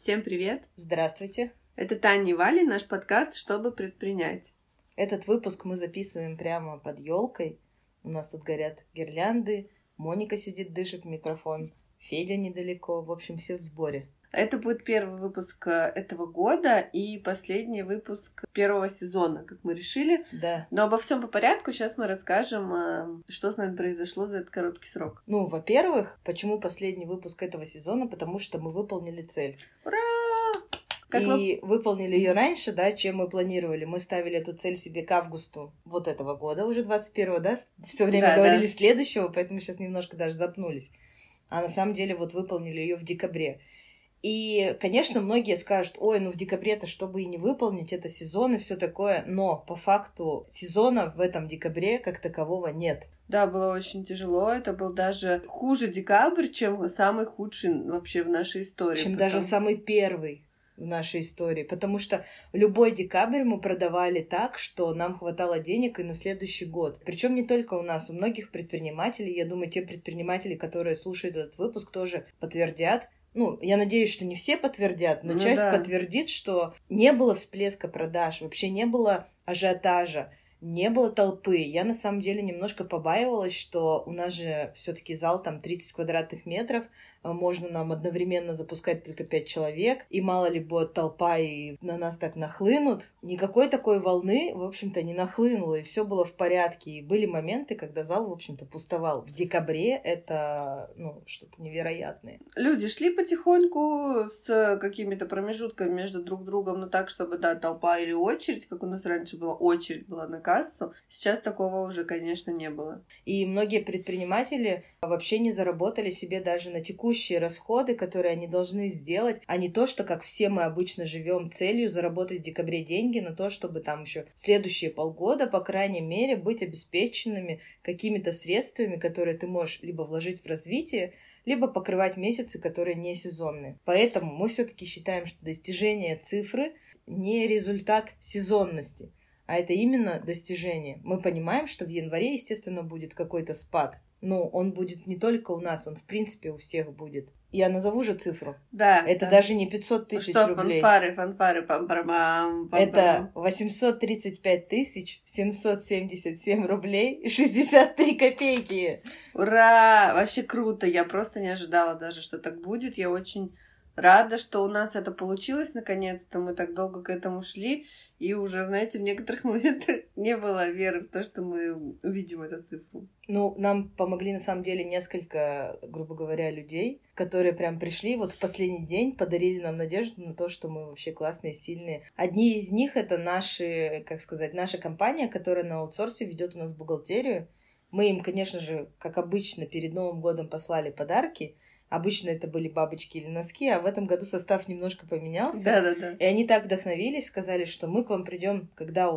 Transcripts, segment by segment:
Всем привет! Здравствуйте! Это Таня и Валя, наш подкаст «Чтобы предпринять». Этот выпуск мы записываем прямо под елкой. У нас тут горят гирлянды, Моника сидит, дышит в микрофон, Федя недалеко, в общем, все в сборе. Это будет первый выпуск этого года и последний выпуск первого сезона, как мы решили. Да. Но обо всем по порядку. Сейчас мы расскажем, что с нами произошло за этот короткий срок. Ну, во-первых, почему последний выпуск этого сезона? Потому что мы выполнили цель. Ура! Выполнили ее раньше, да, чем мы планировали. Мы ставили эту цель себе к августу вот этого года, уже 21-го, да? Все время говорили следующего, поэтому сейчас немножко даже запнулись. А на самом деле вот выполнили ее в декабре. И, конечно, многие скажут, ой, ну в декабре-то, чтобы и не выполнить, это сезон и все такое. Но по факту сезона в этом декабре как такового нет. Да, было очень тяжело. Это был даже хуже декабрь, чем самый худший вообще в нашей истории. Даже самый первый в нашей истории. Потому что любой декабрь мы продавали так, что нам хватало денег и на следующий год. Причем не только у нас, у многих предпринимателей. Я думаю, те предприниматели, которые слушают этот выпуск, тоже подтвердят. Ну, я надеюсь, что не все подтвердят, но часть подтвердит, что не было всплеска продаж, вообще не было ажиотажа, не было толпы. Я, на самом деле, немножко побаивалась, что у нас же все-таки зал там 30 квадратных метров, можно нам одновременно запускать только 5 человек, и мало ли будет толпа, и на нас так нахлынут. Никакой такой волны, в общем-то, не нахлынуло, и все было в порядке. И были моменты, когда зал, в общем-то, пустовал. В декабре это, что-то невероятное. Люди шли потихоньку с какими-то промежутками между друг другом, но так, чтобы, да, толпа или очередь, как у нас раньше была, очередь была на кассу. Сейчас такого уже, конечно, не было. И многие предприниматели вообще не заработали себе даже на текущую расходы, которые они должны сделать, а не то, что, как все мы обычно живем целью заработать в декабре деньги на то, чтобы там еще следующие полгода, по крайней мере, быть обеспеченными какими-то средствами, которые ты можешь либо вложить в развитие, либо покрывать месяцы, которые не сезонные. Поэтому мы все-таки считаем, что достижение цифры не результат сезонности, а это именно достижение. Мы понимаем, что в январе, естественно, будет какой-то спад. Но он будет не только у нас, он, в принципе, у всех будет. Я назову же цифру. Да. Это даже не 500 тысяч рублей. Фанфары, пам-пам-пам. Это 835 777 рублей и 63 копейки. Ура! Вообще круто. Я просто не ожидала даже, что так будет. Я очень рада, что у нас это получилось наконец-то. Мы так долго к этому шли. И уже, знаете, в некоторых моментах не было веры в то, что мы увидим эту цифру. Ну, нам помогли, на самом деле, несколько, грубо говоря, людей, которые прям пришли вот в последний день, подарили нам надежду на то, что мы вообще классные, сильные. Одни из них — это наша компания, которая на аутсорсе ведет у нас бухгалтерию. Мы им, конечно же, как обычно, перед Новым годом послали подарки. Обычно это были бабочки или носки, а в этом году состав немножко поменялся. Да. И они так вдохновились, сказали, что мы к вам придем, когда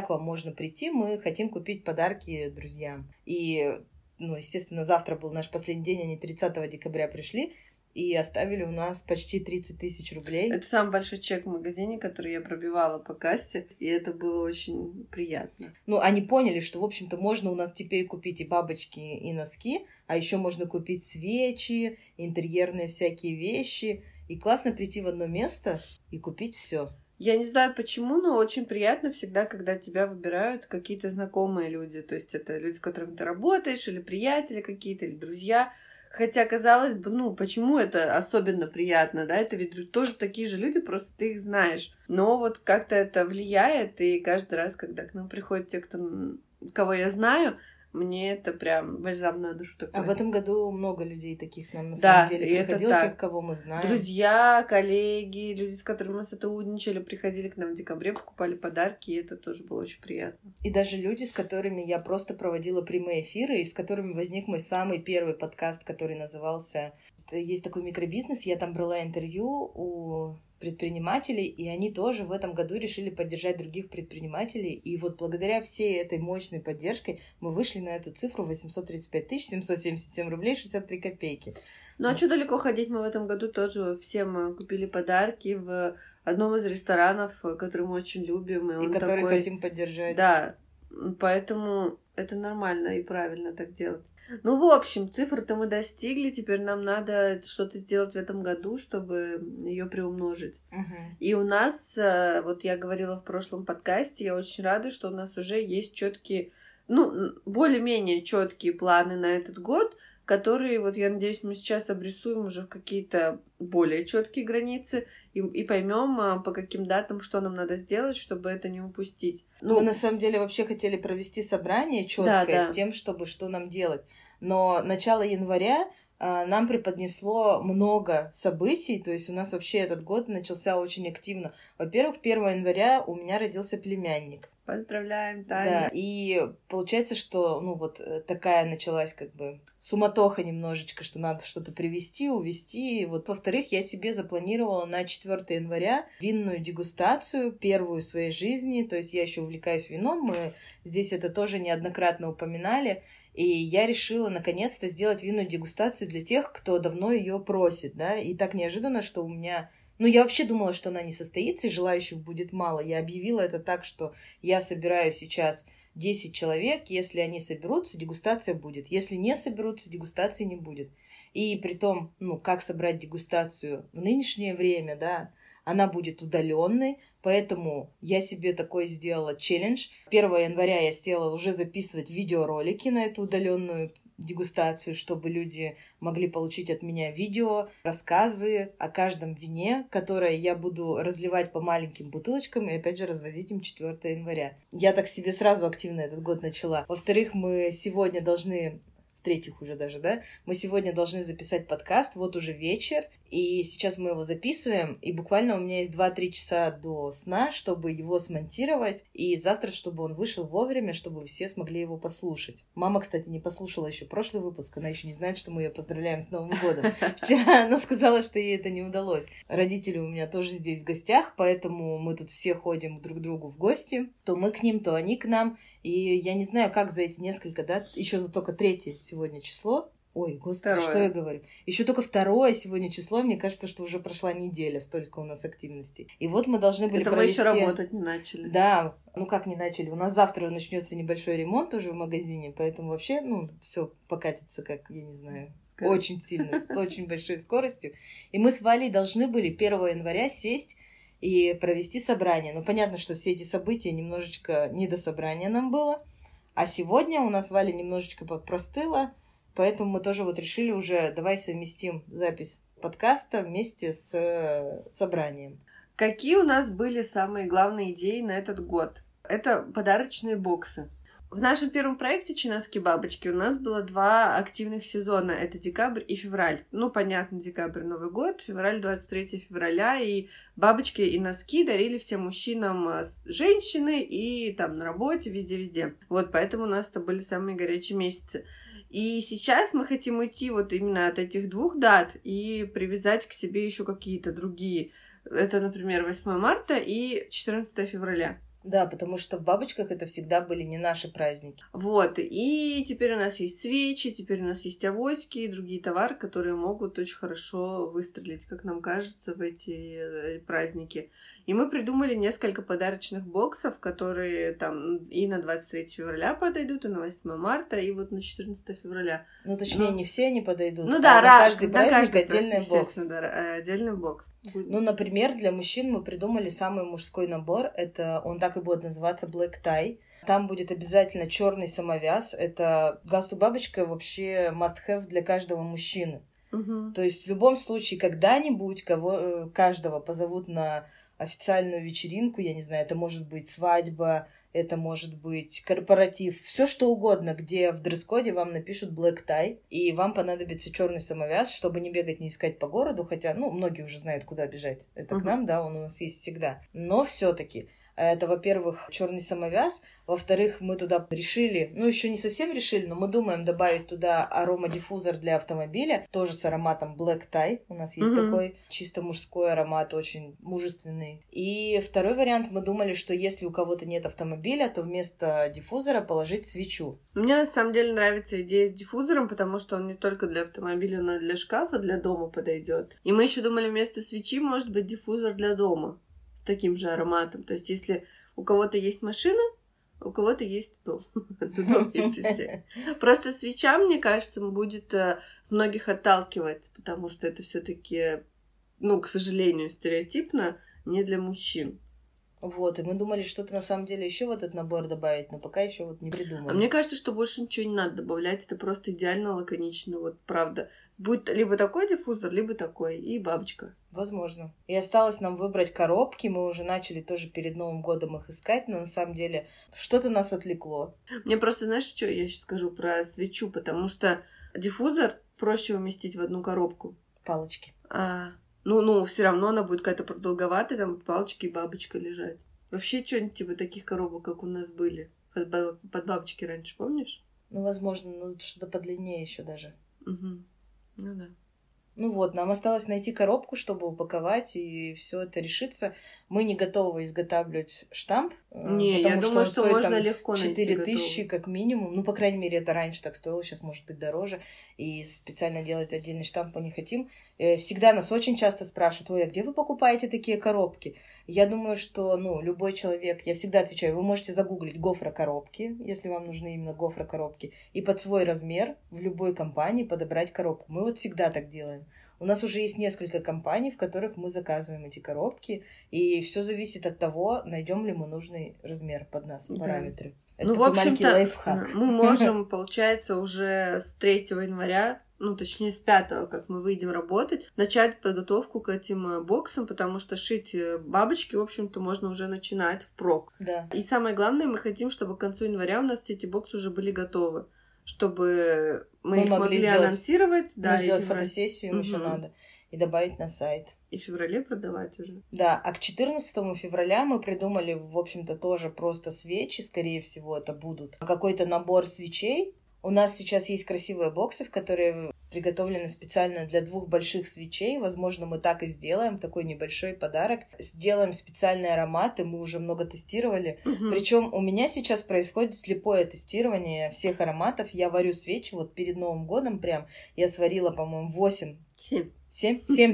к вам можно прийти, мы хотим купить подарки друзьям. И, естественно, завтра был наш последний день, они 30 декабря пришли и оставили у нас почти 30 тысяч рублей. Это самый большой чек в магазине, который я пробивала по кассе, и это было очень приятно. Они поняли, что, в общем-то, можно у нас теперь купить и бабочки, и носки, а еще можно купить свечи, интерьерные всякие вещи, и классно прийти в одно место и купить все. Я не знаю почему, но очень приятно всегда, когда тебя выбирают какие-то знакомые люди, то есть это люди, с которыми ты работаешь, или приятели какие-то, или друзья. Хотя, казалось бы, почему это особенно приятно, да? Это ведь тоже такие же люди, просто ты их знаешь. Но вот как-то это влияет, и каждый раз, когда к нам приходят те, кого я знаю, мне это прям бальзам на душу такое. А в этом году много людей таких нам самом деле приходило, тех, кого мы знаем. Друзья, коллеги, люди, с которыми мы сотрудничали, приходили к нам в декабре, покупали подарки, и это тоже было очень приятно. И даже люди, с которыми я просто проводила прямые эфиры, и с которыми возник мой самый первый подкаст, который назывался «Есть такой микробизнес». Я там брала интервью у предпринимателей, и они тоже в этом году решили поддержать других предпринимателей. И вот благодаря всей этой мощной поддержке мы вышли на эту цифру 835 777 рублей 63 копейки. А что далеко ходить, мы в этом году тоже всем купили подарки в одном из ресторанов, который мы очень любим. И который хотим поддержать. Да, поэтому Это нормально и правильно так делать. Ну, в общем, цифр-то мы достигли, теперь нам надо что-то сделать в этом году, чтобы ее приумножить. Uh-huh. И у нас, вот я говорила в прошлом подкасте, я очень рада, что у нас уже есть четкие, ну, более-менее четкие планы на этот год, которые, вот я надеюсь, мы сейчас обрисуем уже в какие-то более четкие границы и поймем, по каким датам что нам надо сделать, чтобы это не упустить. Ну, мы на самом деле вообще хотели провести собрание четкое, да, с тем, чтобы что нам делать. Но начало января нам преподнесло много событий, то есть у нас вообще этот год начался очень активно. Во-первых, 1 января у меня родился племянник. Поздравляем, Таня. Да, и получается, что, ну, вот такая началась как бы суматоха немножечко, что надо что-то привезти, увезти. Вот. Во-вторых, я себе запланировала на 4 января винную дегустацию, первую в своей жизни, то есть я еще увлекаюсь вином, мы здесь это тоже неоднократно упоминали. И я решила наконец-то сделать винную дегустацию для тех, кто давно ее просит, да, и так неожиданно, что у меня... Ну, я вообще думала, что она не состоится, и желающих будет мало. Я объявила это так, что я собираю сейчас 10 человек, если они соберутся, дегустация будет, если не соберутся, дегустации не будет. И при том, ну, как собрать дегустацию в нынешнее время, да, она будет удаленной, поэтому я себе такой сделала челлендж. 1 января я сделала уже записывать видеоролики на эту удаленную дегустацию, чтобы люди могли получить от меня видео, рассказы о каждом вине, которое я буду разливать по маленьким бутылочкам и опять же развозить им 4 января. Я так себе сразу активно этот год начала. Во-вторых, мы сегодня должны... В-третьих уже даже, да? Мы сегодня должны записать подкаст, вот уже вечер, и сейчас мы его записываем, и буквально у меня есть 2-3 часа до сна, чтобы его смонтировать, и завтра, чтобы он вышел вовремя, чтобы все смогли его послушать. Мама, кстати, не послушала еще прошлый выпуск, она еще не знает, что мы ее поздравляем с Новым годом. Вчера она сказала, что ей это не удалось. Родители у меня тоже здесь в гостях, поэтому мы тут все ходим друг к другу в гости, то мы к ним, то они к нам, и я не знаю, как за эти несколько дат, еще только третье сегодня число. Ой, господи, второе. Что я говорю? Еще только 2 сегодня число. Мне кажется, что уже прошла неделя, столько у нас активностей. И вот мы должны были провести... Это мы еще работать не начали. Да, ну как не начали? У нас завтра начнется небольшой ремонт уже в магазине, поэтому вообще, ну, все покатится, как, я не знаю, скорость. Очень сильно, с очень большой скоростью. И мы с Валей должны были 1 января сесть и провести собрание. Ну, понятно, что все эти события немножечко не до собрания нам было. А сегодня у нас Валя немножечко подпростыла, поэтому мы тоже вот решили уже, давай совместим запись подкаста вместе с собранием. Какие у нас были самые главные идеи на этот год? Это подарочные боксы. В нашем первом проекте «Чиносики бабочки» у нас было 2 активных сезона. Это декабрь и февраль. Ну, понятно, декабрь — Новый год, февраль — 23 февраля. И бабочки и носки дарили всем мужчинам женщины и там на работе, везде-везде. Вот, поэтому у нас это были самые горячие месяцы. И сейчас мы хотим уйти вот именно от этих 2 дат и привязать к себе еще какие-то другие. Это, например, 8 марта и 14 февраля. Да, потому что в бабочках это всегда были не наши праздники. Вот, и теперь у нас есть свечи, теперь у нас есть авоськи и другие товары, которые могут очень хорошо выстрелить, как нам кажется, в эти праздники. И мы придумали несколько подарочных боксов, которые там и на 23 февраля подойдут, и на 8 марта, и вот на 14 февраля. Ну, точнее, не все они подойдут. Ну да, на каждый праздник отдельный бокс. Да, отдельный бокс. Ну, например, для мужчин мы придумали самый мужской набор, это он так и будет называться Black Tie. Там будет обязательно черный самовяз. Это галстук-бабочка вообще must-have для каждого мужчины. Угу. То есть в любом случае когда-нибудь каждого позовут на официальную вечеринку, я не знаю, это может быть свадьба, это может быть корпоратив, все что угодно, где в дресс-коде вам напишут Black Tie, и вам понадобится черный самовяз, чтобы не бегать, не искать по городу, хотя, ну, многие уже знают, куда бежать. Это к нам, да, он у нас есть всегда. Но все-таки это, во-первых, черный самовяз. Во-вторых, мы туда решили, ну, еще не совсем решили, но мы думаем добавить туда аромадиффузор для автомобиля, тоже с ароматом Black Tie. У нас есть такой чисто мужской аромат, очень мужественный. И второй вариант, мы думали, что если у кого-то нет автомобиля, то вместо диффузора положить свечу. Мне на самом деле нравится идея с диффузором, потому что он не только для автомобиля, но и для шкафа, для дома подойдет. И мы еще думали, вместо свечи может быть диффузор для дома с таким же ароматом. То есть, если у кого-то есть машина, У кого-то есть дом. Дом есть у всех. Просто свеча, мне кажется, будет многих отталкивать, потому что это все-таки, ну, к сожалению, стереотипно, не для мужчин. Вот, и мы думали, что-то на самом деле еще в этот набор добавить, но пока еще вот не придумали. А мне кажется, что больше ничего не надо добавлять, это просто идеально лаконично, вот правда. Будет либо такой диффузор, либо такой, и бабочка. Возможно. И осталось нам выбрать коробки, мы уже начали тоже перед Новым годом их искать, но на самом деле что-то нас отвлекло. Мне просто, знаешь, что я сейчас скажу про свечу, потому что диффузор проще уместить в одну коробку. Палочки. Ну, все равно она будет какая-то продолговатая, там палочки и бабочка лежать. Вообще, что-нибудь типа таких коробок, как у нас были. Под бабочки раньше, помнишь? Ну, возможно, ну что-то подлиннее еще даже. Угу. Ну да. Ну вот, нам осталось найти коробку, чтобы упаковать, и все это решится. Мы не готовы изготавливать штамп. Не, я думаю, что можно легко найти. 4000 как минимум. Ну, по крайней мере, это раньше так стоило, сейчас может быть дороже. И специально делать отдельный штамп мы не хотим. Всегда нас очень часто спрашивают: ой, а где вы покупаете такие коробки? Я думаю, что, ну, любой человек, я всегда отвечаю, вы можете загуглить гофрокоробки, если вам нужны именно гофрокоробки, и под свой размер в любой компании подобрать коробку. Мы вот всегда так делаем. У нас уже есть несколько компаний, в которых мы заказываем эти коробки, и все зависит от того, найдем ли мы нужный размер под нас, параметры. Это ну, в общем-то, лайфхак. Мы можем, получается, уже с 3 января, ну, точнее, с 5-го, как мы выйдем работать, начать подготовку к этим боксам, потому что шить бабочки, в общем-то, можно уже начинать впрок. Да. И самое главное, мы хотим, чтобы к концу января у нас эти боксы уже были готовы, чтобы мы их могли сделать, анонсировать. Да, сделать фотосессию еще надо и добавить на сайт. И в феврале продавать уже. Да, а к 14 февраля мы придумали, в общем-то, тоже просто свечи, скорее всего, это будут. Какой-то набор свечей. У нас сейчас есть красивые боксы, которые приготовлены специально для 2 больших свечей. Возможно, мы так и сделаем, такой небольшой подарок. Сделаем специальные ароматы, мы уже много тестировали. Причем у меня сейчас происходит слепое тестирование всех ароматов. Я варю свечи, вот перед Новым годом прям. Я сварила, по-моему, 7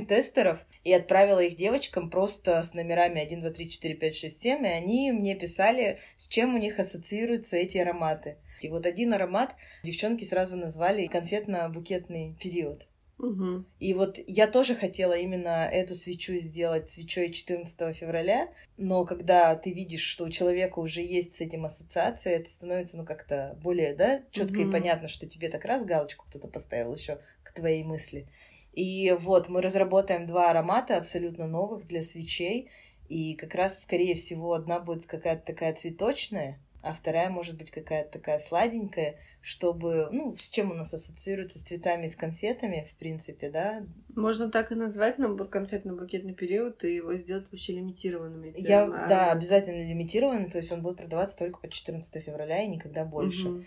тестеров и отправила их девочкам просто с номерами 1, 2, 3, 4, 5, 6, 7. И они мне писали, с чем у них ассоциируются эти ароматы. И вот один аромат девчонки сразу назвали конфетно-букетный период. Угу. И вот я тоже хотела именно эту свечу сделать свечой 14 февраля, но когда ты видишь, что у человека уже есть с этим ассоциация, это становится, ну, как-то более, да, четко и понятно, что тебе так раз галочку кто-то поставил еще к твоей мысли. И вот мы разработаем 2 аромата абсолютно новых для свечей, и как раз, скорее всего, одна будет какая-то такая цветочная, а вторая может быть какая-то такая сладенькая, чтобы, ну, с чем у нас ассоциируется, с цветами и с конфетами, в принципе, да? Можно так и назвать набор конфетно-букетный период и его сделать вообще лимитированным. Да, обязательно лимитированный, то есть он будет продаваться только по 14 февраля и никогда больше. Угу.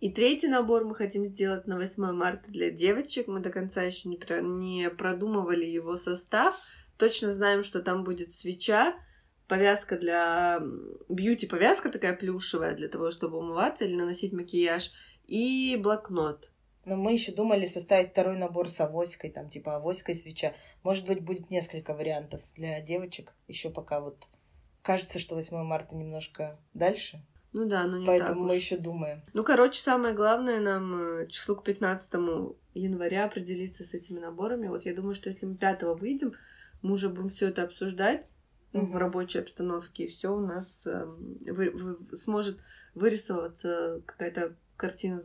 И третий набор мы хотим сделать на 8 марта для девочек. Мы до конца еще не продумывали его состав. Точно знаем, что там будет свеча, повязка для... Бьюти-повязка такая плюшевая для того, чтобы умываться или наносить макияж. И блокнот. Но мы еще думали составить второй набор с авоськой, там типа авоська и свеча. Может быть, будет несколько вариантов для девочек. Еще пока вот кажется, что 8 марта немножко дальше. Ну да, но не поэтому так. Поэтому мы еще думаем. Ну, короче, самое главное нам число к 15 января определиться с этими наборами. Вот я думаю, что если мы 5-го выйдем, мы уже будем все это обсуждать в рабочей обстановке, и все у нас сможет вырисовываться какая-то картина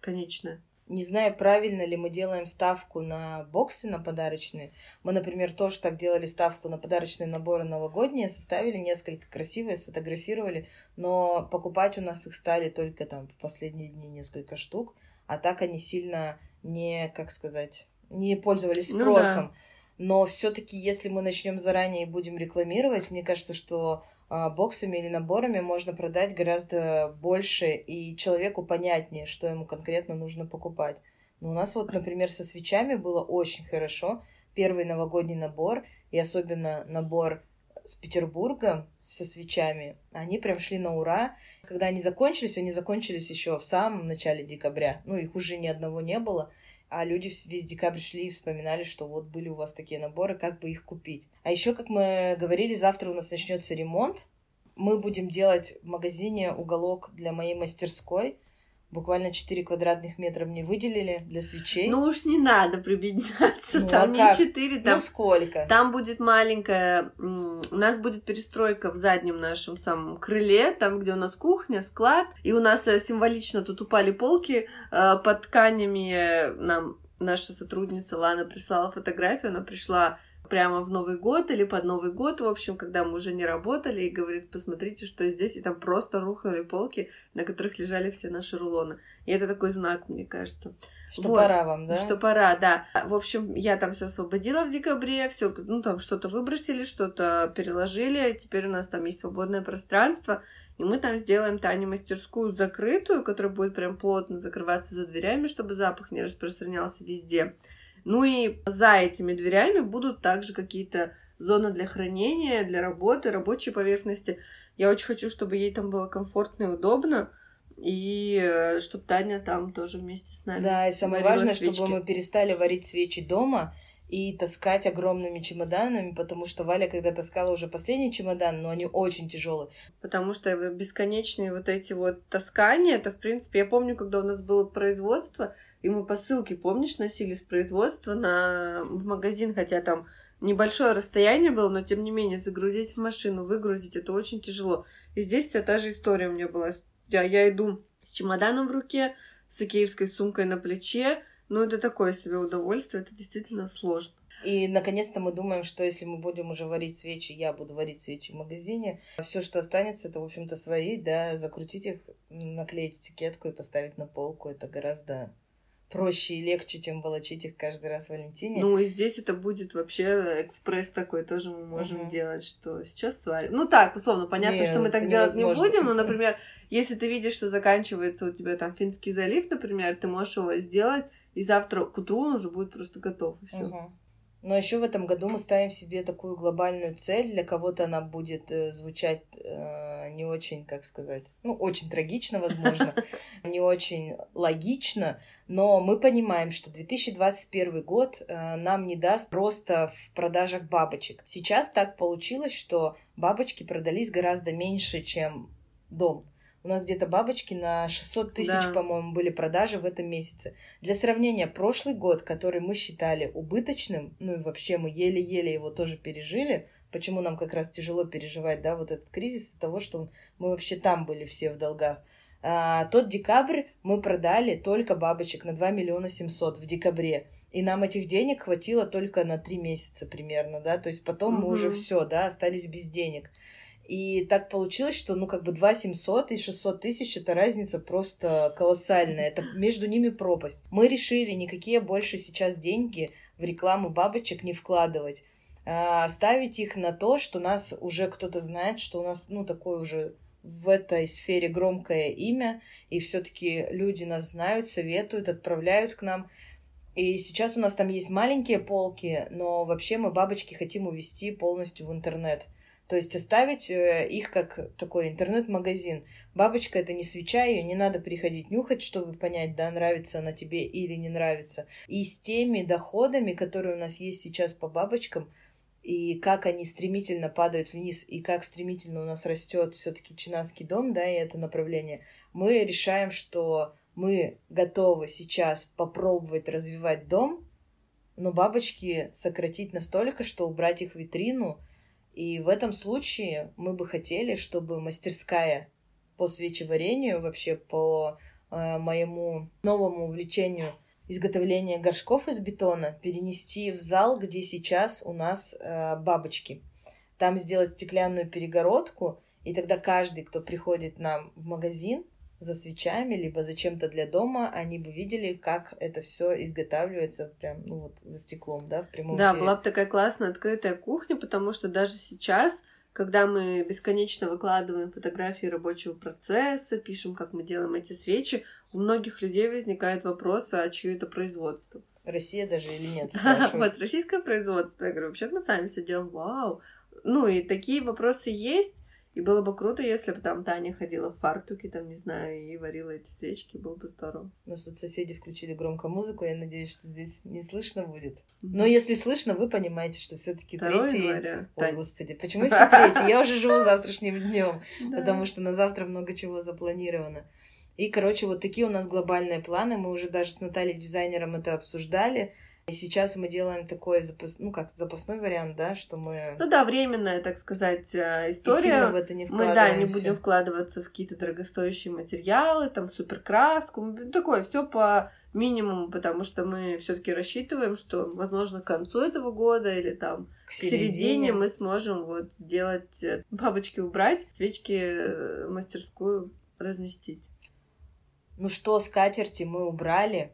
конечная. Не знаю, правильно ли мы делаем ставку на боксы, на подарочные. Мы, например, тоже так делали ставку на подарочные наборы новогодние, составили несколько красивые, сфотографировали, но покупать у нас их стали только там в последние дни несколько штук, а так они сильно не пользовались спросом. Ну, да. Но все-таки, если мы начнем заранее и будем рекламировать, мне кажется, что боксами или наборами можно продать гораздо больше, и человеку понятнее, что ему конкретно нужно покупать. Но у нас вот, например, со свечами было очень хорошо. Первый новогодний набор, и особенно набор с Петербургом со свечами, они прям шли на ура. Когда они закончились еще в самом начале декабря. Ну, их уже ни одного не было. А люди весь декабрь шли и вспоминали, что вот были у вас такие наборы, как бы их купить. А еще, как мы говорили, завтра у нас начнется ремонт. мы будем делать в магазине уголок для моей мастерской. Буквально 4 квадратных метра мне выделили для свечей. Ну уж не надо прибедняться, ну, там не 4, там... Ну сколько? Там будет маленькая... У нас будет перестройка в заднем нашем самом крыле, там, где у нас кухня, склад. И у нас символично тут упали полки под тканями. Нам наша сотрудница Лана прислала фотографию, она пришла... прямо в Новый год или под Новый год, в общем, когда мы уже не работали, и говорит, посмотрите, что здесь, и там просто рухнули полки, на которых лежали все наши рулоны. И это такой знак, мне кажется. Что вот. Пора вам, да? Что пора, да. В общем, я там все освободила в декабре, все, ну, там что-то выбросили, что-то переложили, теперь у нас там есть свободное пространство, и мы там сделаем Тане мастерскую закрытую, которая будет прям плотно закрываться за дверями, чтобы запах не распространялся везде. Ну и за этими дверями будут также какие-то зоны для хранения, для работы, рабочие поверхности. Я очень хочу, чтобы ей там было комфортно и удобно, и чтобы Таня там тоже вместе с нами. Да, и самое важное, свечки. Чтобы мы перестали варить свечи дома и таскать огромными чемоданами, потому что Валя, когда таскала уже последний чемодан, но они очень тяжелые. Потому что бесконечные вот эти вот таскания, это, в принципе, я помню, когда у нас было производство, и мы посылки, помнишь, носили с производства в магазин, хотя там небольшое расстояние было, но, тем не менее, загрузить в машину, выгрузить, это очень тяжело. И здесь вся та же история у меня была. Я иду с чемоданом в руке, с икеевской сумкой на плече, ну, это такое себе удовольствие, это действительно сложно. И, наконец-то, мы думаем, что если мы будем уже варить свечи, я буду варить свечи в магазине, все, что останется, это, в общем-то, сварить, да, закрутить их, наклеить этикетку и поставить на полку. Это гораздо проще и легче, чем волочить их каждый раз в Валентине. Ну, и здесь это будет вообще экспресс такой, тоже мы можем делать, что сейчас сварим. Ну, так, условно, понятно, что мы так делать невозможно. Не будем, но, например, если ты видишь, что заканчивается у тебя там Финский залив, например, ты можешь его сделать... И завтра к утру он уже будет просто готов, и всё. Угу. Но еще в этом году мы ставим себе такую глобальную цель. Для кого-то она будет звучать не очень, как сказать, ну, очень трагично, возможно, не очень логично. Но мы понимаем, что 2021 год нам не даст просто в продажах бабочек. Сейчас так получилось, что бабочки продались гораздо меньше, чем дом. У нас где-то бабочки на 600 тысяч, по-моему, были продажи в этом месяце. Для сравнения, прошлый год, который мы считали убыточным, ну и вообще мы еле-еле его тоже пережили, почему нам как раз тяжело переживать, да, вот этот кризис из-за того, что мы вообще там были все в долгах. Тот декабрь мы продали только бабочек на 2 миллиона 700 в декабре. И нам этих денег хватило только на 3 месяца примерно, да, то есть потом мы уже все, да, остались без денег. И так получилось, что, ну, как бы 2700 и 600 тысяч, это разница просто колоссальная. Это между ними пропасть. Мы решили никакие больше сейчас деньги в рекламу бабочек не вкладывать. Ставить их на то, что нас уже кто-то знает, что у нас, ну, такое уже в этой сфере громкое имя. И все-таки люди нас знают, советуют, отправляют к нам. И сейчас у нас там есть маленькие полки, но вообще мы бабочки хотим увести полностью в интернет. То есть оставить их как такой интернет-магазин. Бабочка — это не свеча, ее не надо приходить нюхать, чтобы понять, да, нравится она тебе или не нравится. И с теми доходами, которые у нас есть сейчас по бабочкам, и как они стремительно падают вниз, и как стремительно у нас растет все-таки чинаский дом, да, и это направление, мы решаем, что мы готовы сейчас попробовать развивать дом, но бабочки сократить настолько, что убрать их в витрину. И в этом случае мы бы хотели, чтобы мастерская по свечеварению, вообще по моему новому увлечению изготовления горшков из бетона, перенести в зал, где сейчас у нас бабочки. Там сделать стеклянную перегородку, и тогда каждый, кто приходит нам в магазин за свечами, либо за чем-то для дома, они бы видели, как это все изготавливается прям, ну вот, за стеклом, да, в прямом эфире. Да, была бы такая классная открытая кухня, потому что даже сейчас, когда мы бесконечно выкладываем фотографии рабочего процесса, пишем, как мы делаем эти свечи, у многих людей возникает вопрос, а чье это производство? Россия даже или нет, спрашивают. У вас российское производство? Я говорю, вообще-то мы сами все делаем, вау. Ну и такие вопросы есть. И было бы круто, если бы там Таня ходила в фартуке, там, не знаю, и варила эти свечки, было бы здорово. У нас тут соседи включили громко музыку, я надеюсь, что здесь не слышно будет. Но если слышно, вы понимаете, что все-таки третий... Варя. Ой, Тань... господи, почему все третий? Я уже живу завтрашним днем, потому что на завтра много чего запланировано. И, короче, вот такие у нас глобальные планы. Мы уже даже с Натальей, дизайнером, это обсуждали. И сейчас мы делаем такой, запасной вариант, да, что мы... Ну да, временная, так сказать, история. И сильно в это не вкладываемся. Мы, да, не будем вкладываться в какие-то дорогостоящие материалы, там, в суперкраску, такое, все по минимуму, потому что мы все-таки рассчитываем, что, возможно, к концу этого года или там к середине мы сможем вот сделать, бабочки убрать, свечки в мастерскую разместить. Ну что, скатерти мы убрали.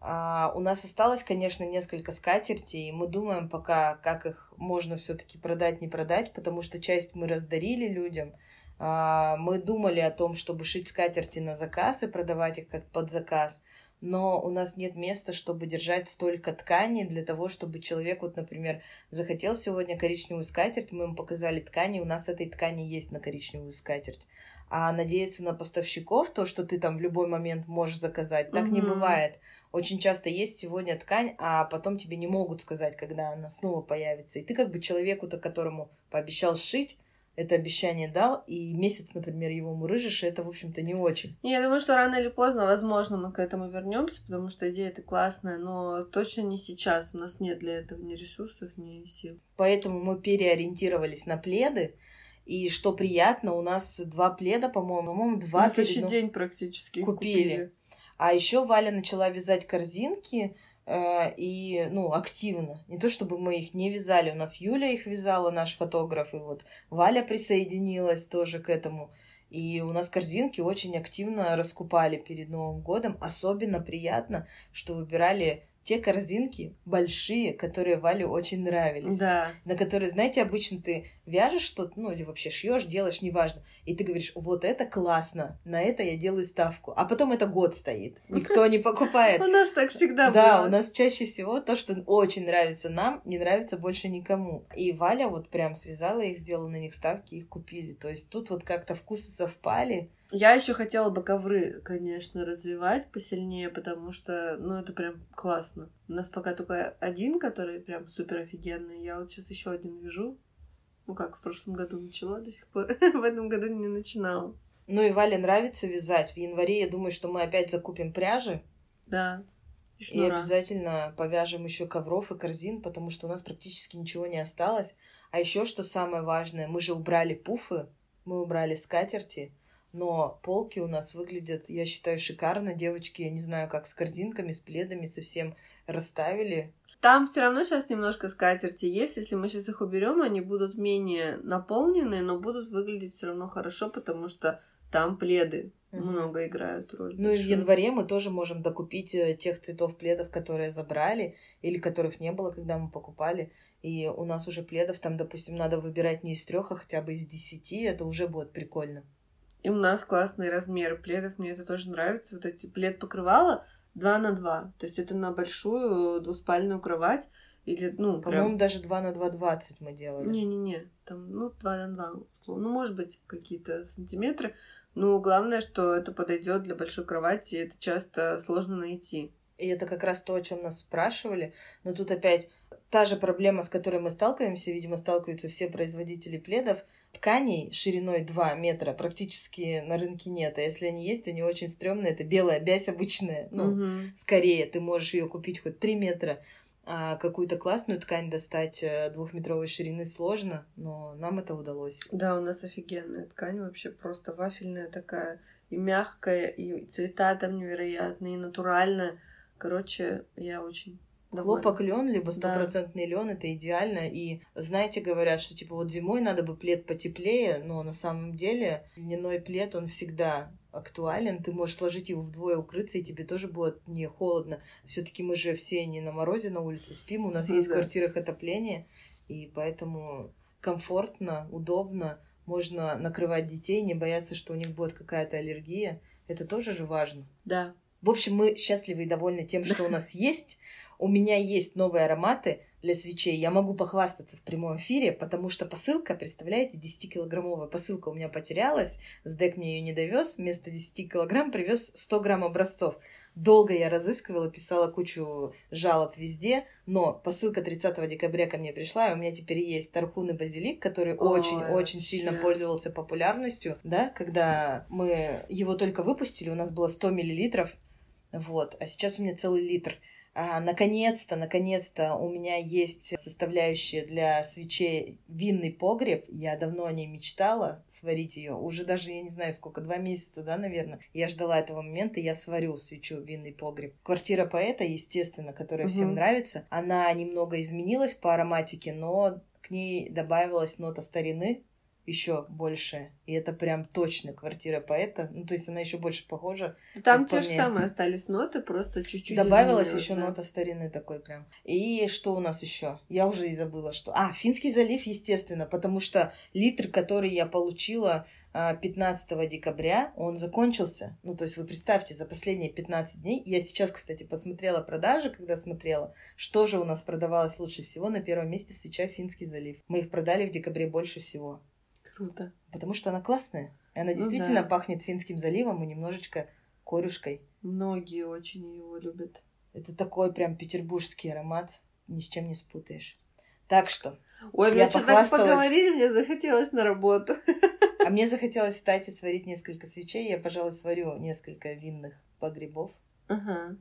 У нас осталось, конечно, несколько скатертей, и мы думаем пока, как их можно все-таки продать, не продать, потому что часть мы раздарили людям. Мы думали о том, чтобы шить скатерти на заказ и продавать их как под заказ, но у нас нет места, чтобы держать столько тканей для того, чтобы человек, вот, например, захотел сегодня коричневую скатерть, мы ему показали ткани, у нас этой ткани есть на коричневую скатерть. А надеяться на поставщиков, то, что ты там в любой момент можешь заказать, так не бывает. Очень часто есть сегодня ткань, а потом тебе не могут сказать, когда она снова появится. И ты как бы человеку-то, которому пообещал сшить, это обещание дал, и месяц, например, его мурыжишь, и это, в общем-то, не очень. Я думаю, что рано или поздно, возможно, мы к этому вернемся, потому что идея-то классная, но точно не сейчас. У нас нет для этого ни ресурсов, ни сил. Поэтому мы переориентировались на пледы. И что приятно, у нас 2 пледа, по-моему, 2 на следующий день практически купили. А еще Валя начала вязать корзинки, и активно. Не то чтобы мы их не вязали, у нас Юля их вязала, наш фотограф, и вот Валя присоединилась тоже к этому. И у нас корзинки очень активно раскупали перед Новым годом. Особенно приятно, что выбирали... те корзинки большие, которые Вале очень нравились. Да. На которые, знаете, обычно ты вяжешь что-то, или вообще шьешь, делаешь, неважно. И ты говоришь, вот это классно, на это я делаю ставку. А потом это год стоит, никто не покупает. У нас так всегда было. Да, у нас чаще всего то, что очень нравится нам, не нравится больше никому. И Валя вот прям связала их, сделала на них ставки, их купили. То есть тут вот как-то вкусы совпали. Я еще хотела бы ковры, конечно, развивать посильнее, потому что, это прям классно. У нас пока только один, который прям супер офигенный. Я вот сейчас еще один вяжу. В прошлом году начала, до сих пор в этом году не начинала. И Вале нравится вязать. В январе, я думаю, что мы опять закупим пряжи. Да. И обязательно повяжем еще ковров и корзин, потому что у нас практически ничего не осталось. А еще что самое важное, мы же убрали пуфы, мы убрали скатерти. Но полки у нас выглядят, я считаю, шикарно. Девочки, я не знаю, как с корзинками, с пледами, совсем расставили. Там все равно сейчас немножко скатерти есть. Если мы сейчас их уберем, они будут менее наполнены, но будут выглядеть все равно хорошо, потому что там пледы много играют роль. И в январе мы тоже можем докупить тех цветов пледов, которые забрали, или которых не было, когда мы покупали. И у нас уже пледов там, допустим, надо выбирать не из 3, а хотя бы из 10. Это уже будет прикольно. И у нас классные размеры пледов, мне это тоже нравится. Вот эти плед-покрывала 2 на 2. То есть это на большую двуспальную кровать. Или, по-моему, прям... даже 2 на 2,20 мы делали. Не-не-не, там, 2 на 2. Может быть, какие-то сантиметры. Но главное, что это подойдет для большой кровати, и это часто сложно найти. И это как раз то, о чем нас спрашивали. Но тут опять та же проблема, с которой мы сталкиваемся, видимо, сталкиваются все производители пледов. Тканей шириной 2 метра практически на рынке нет. А если они есть, они очень стрёмные. Это белая бязь обычная. Скорее, ты можешь ее купить хоть 3 метра. А какую-то классную ткань достать 2-метровой ширины сложно, но нам это удалось. Да, у нас офигенная ткань, вообще просто вафельная такая. И мягкая, и цвета там невероятные, и натуральная. Короче, я очень... Хлопок, лен, либо 100% лен, это идеально. И знаете, говорят, что зимой надо бы плед потеплее, но на самом деле льняной плед, он всегда актуален. Ты можешь сложить его вдвое, укрыться, и тебе тоже будет не холодно. Все-таки мы же все не на морозе на улице спим, у нас есть в квартирах отопление, и поэтому комфортно, удобно, можно накрывать детей, не бояться, что у них будет какая-то аллергия. Это тоже же важно. Да. В общем, мы счастливы и довольны тем, что у нас есть. У меня есть новые ароматы. для свечей я могу похвастаться в прямом эфире, потому что посылка, представляете, 10-килограммовая посылка у меня потерялась, СДЭК мне ее не довез, вместо 10 килограмм привез 100 грамм образцов. Долго я разыскивала, писала кучу жалоб везде, но посылка 30 декабря ко мне пришла, и у меня теперь есть тархун и базилик, который очень-очень сильно пользовался популярностью, да, когда мы его только выпустили, у нас было 100 миллилитров, вот, а сейчас у меня целый литр. А, наконец-то у меня есть составляющая для свечей винный погреб. Я давно о ней мечтала сварить ее. Уже даже, я не знаю, сколько, 2 месяца, да, наверное. Я ждала этого момента, я сварю свечу винный погреб. Квартира поэта, естественно, которая всем нравится. Она немного изменилась по ароматике, но к ней добавилась нота старины еще больше. И это прям точно квартира поэта. Ну, то есть она еще больше похожа. Там те же самые остались ноты, просто чуть-чуть. Добавилась еще нота старины такой прям. И что у нас еще? Я уже и забыла, что... А, Финский залив, естественно, потому что литр, который я получила 15 декабря, он закончился. Ну, то есть вы представьте, за последние 15 дней... Я сейчас, кстати, посмотрела продажи, когда смотрела, что же у нас продавалось лучше всего. На первом месте свеча Финский залив. Мы их продали в декабре больше всего. Круто. Потому что она классная. И она действительно пахнет Финским заливом и немножечко корюшкой. Многие очень его любят. Это такой прям петербургский аромат. Ни с чем не спутаешь. Так что... Ой, мне что-то так поговорили, мне захотелось на работу. А мне захотелось, кстати, сварить несколько свечей. Я, пожалуй, сварю несколько винных погребов. Ага.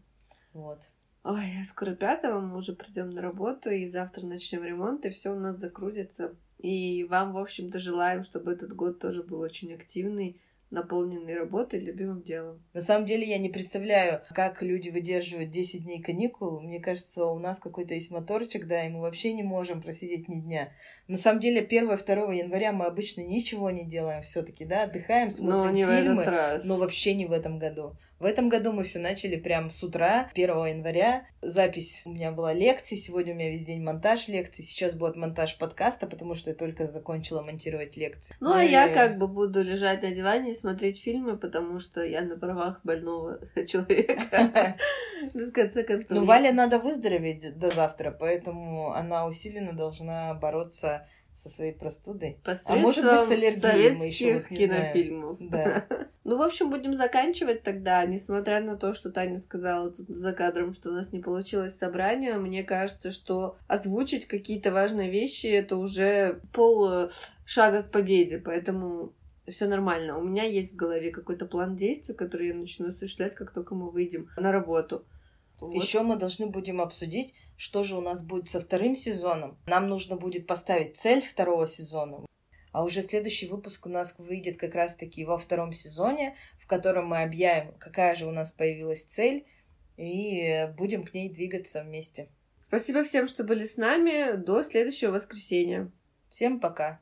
Вот. Ой, а скоро 5-го мы уже придем на работу, и завтра начнем ремонт, и все у нас закрутится. И вам, в общем-то, желаем, чтобы этот год тоже был очень активный, наполненный работой и любимым делом. На самом деле я не представляю, как люди выдерживают 10 дней каникул. Мне кажется, у нас какой-то есть моторчик, да, и мы вообще не можем просидеть ни дня. На самом деле 1-2 января мы обычно ничего не делаем все-таки, да, отдыхаем, смотрим фильмы, но вообще не в этом году. В этом году мы все начали прям с утра, 1 января. Запись у меня была лекций, сегодня у меня весь день монтаж лекций, сейчас будет монтаж подкаста, потому что я только закончила монтировать лекции. Ну, а я как бы буду лежать на диване и смотреть фильмы, потому что я на правах больного человека. В конце концов. Ну, Вале надо выздороветь до завтра, поэтому она усиленно должна бороться со своей простудой. Посредством, а может быть, с аллергией, мы еще вот не кинофильмов. Знаем. Да. Ну, в общем, будем заканчивать тогда. Несмотря на то, что Таня сказала тут за кадром, что у нас не получилось собрание, мне кажется, что озвучить какие-то важные вещи — это уже полшага к победе. Поэтому все нормально. У меня есть в голове какой-то план действий, который я начну осуществлять, как только мы выйдем на работу. Вот. Еще мы должны будем обсудить, что же у нас будет со 2-м сезоном. Нам нужно будет поставить цель 2-го сезона. А уже следующий выпуск у нас выйдет как раз-таки во 2-м сезоне, в котором мы объявим, какая же у нас появилась цель, и будем к ней двигаться вместе. Спасибо всем, что были с нами. До следующего воскресенья. Всем пока.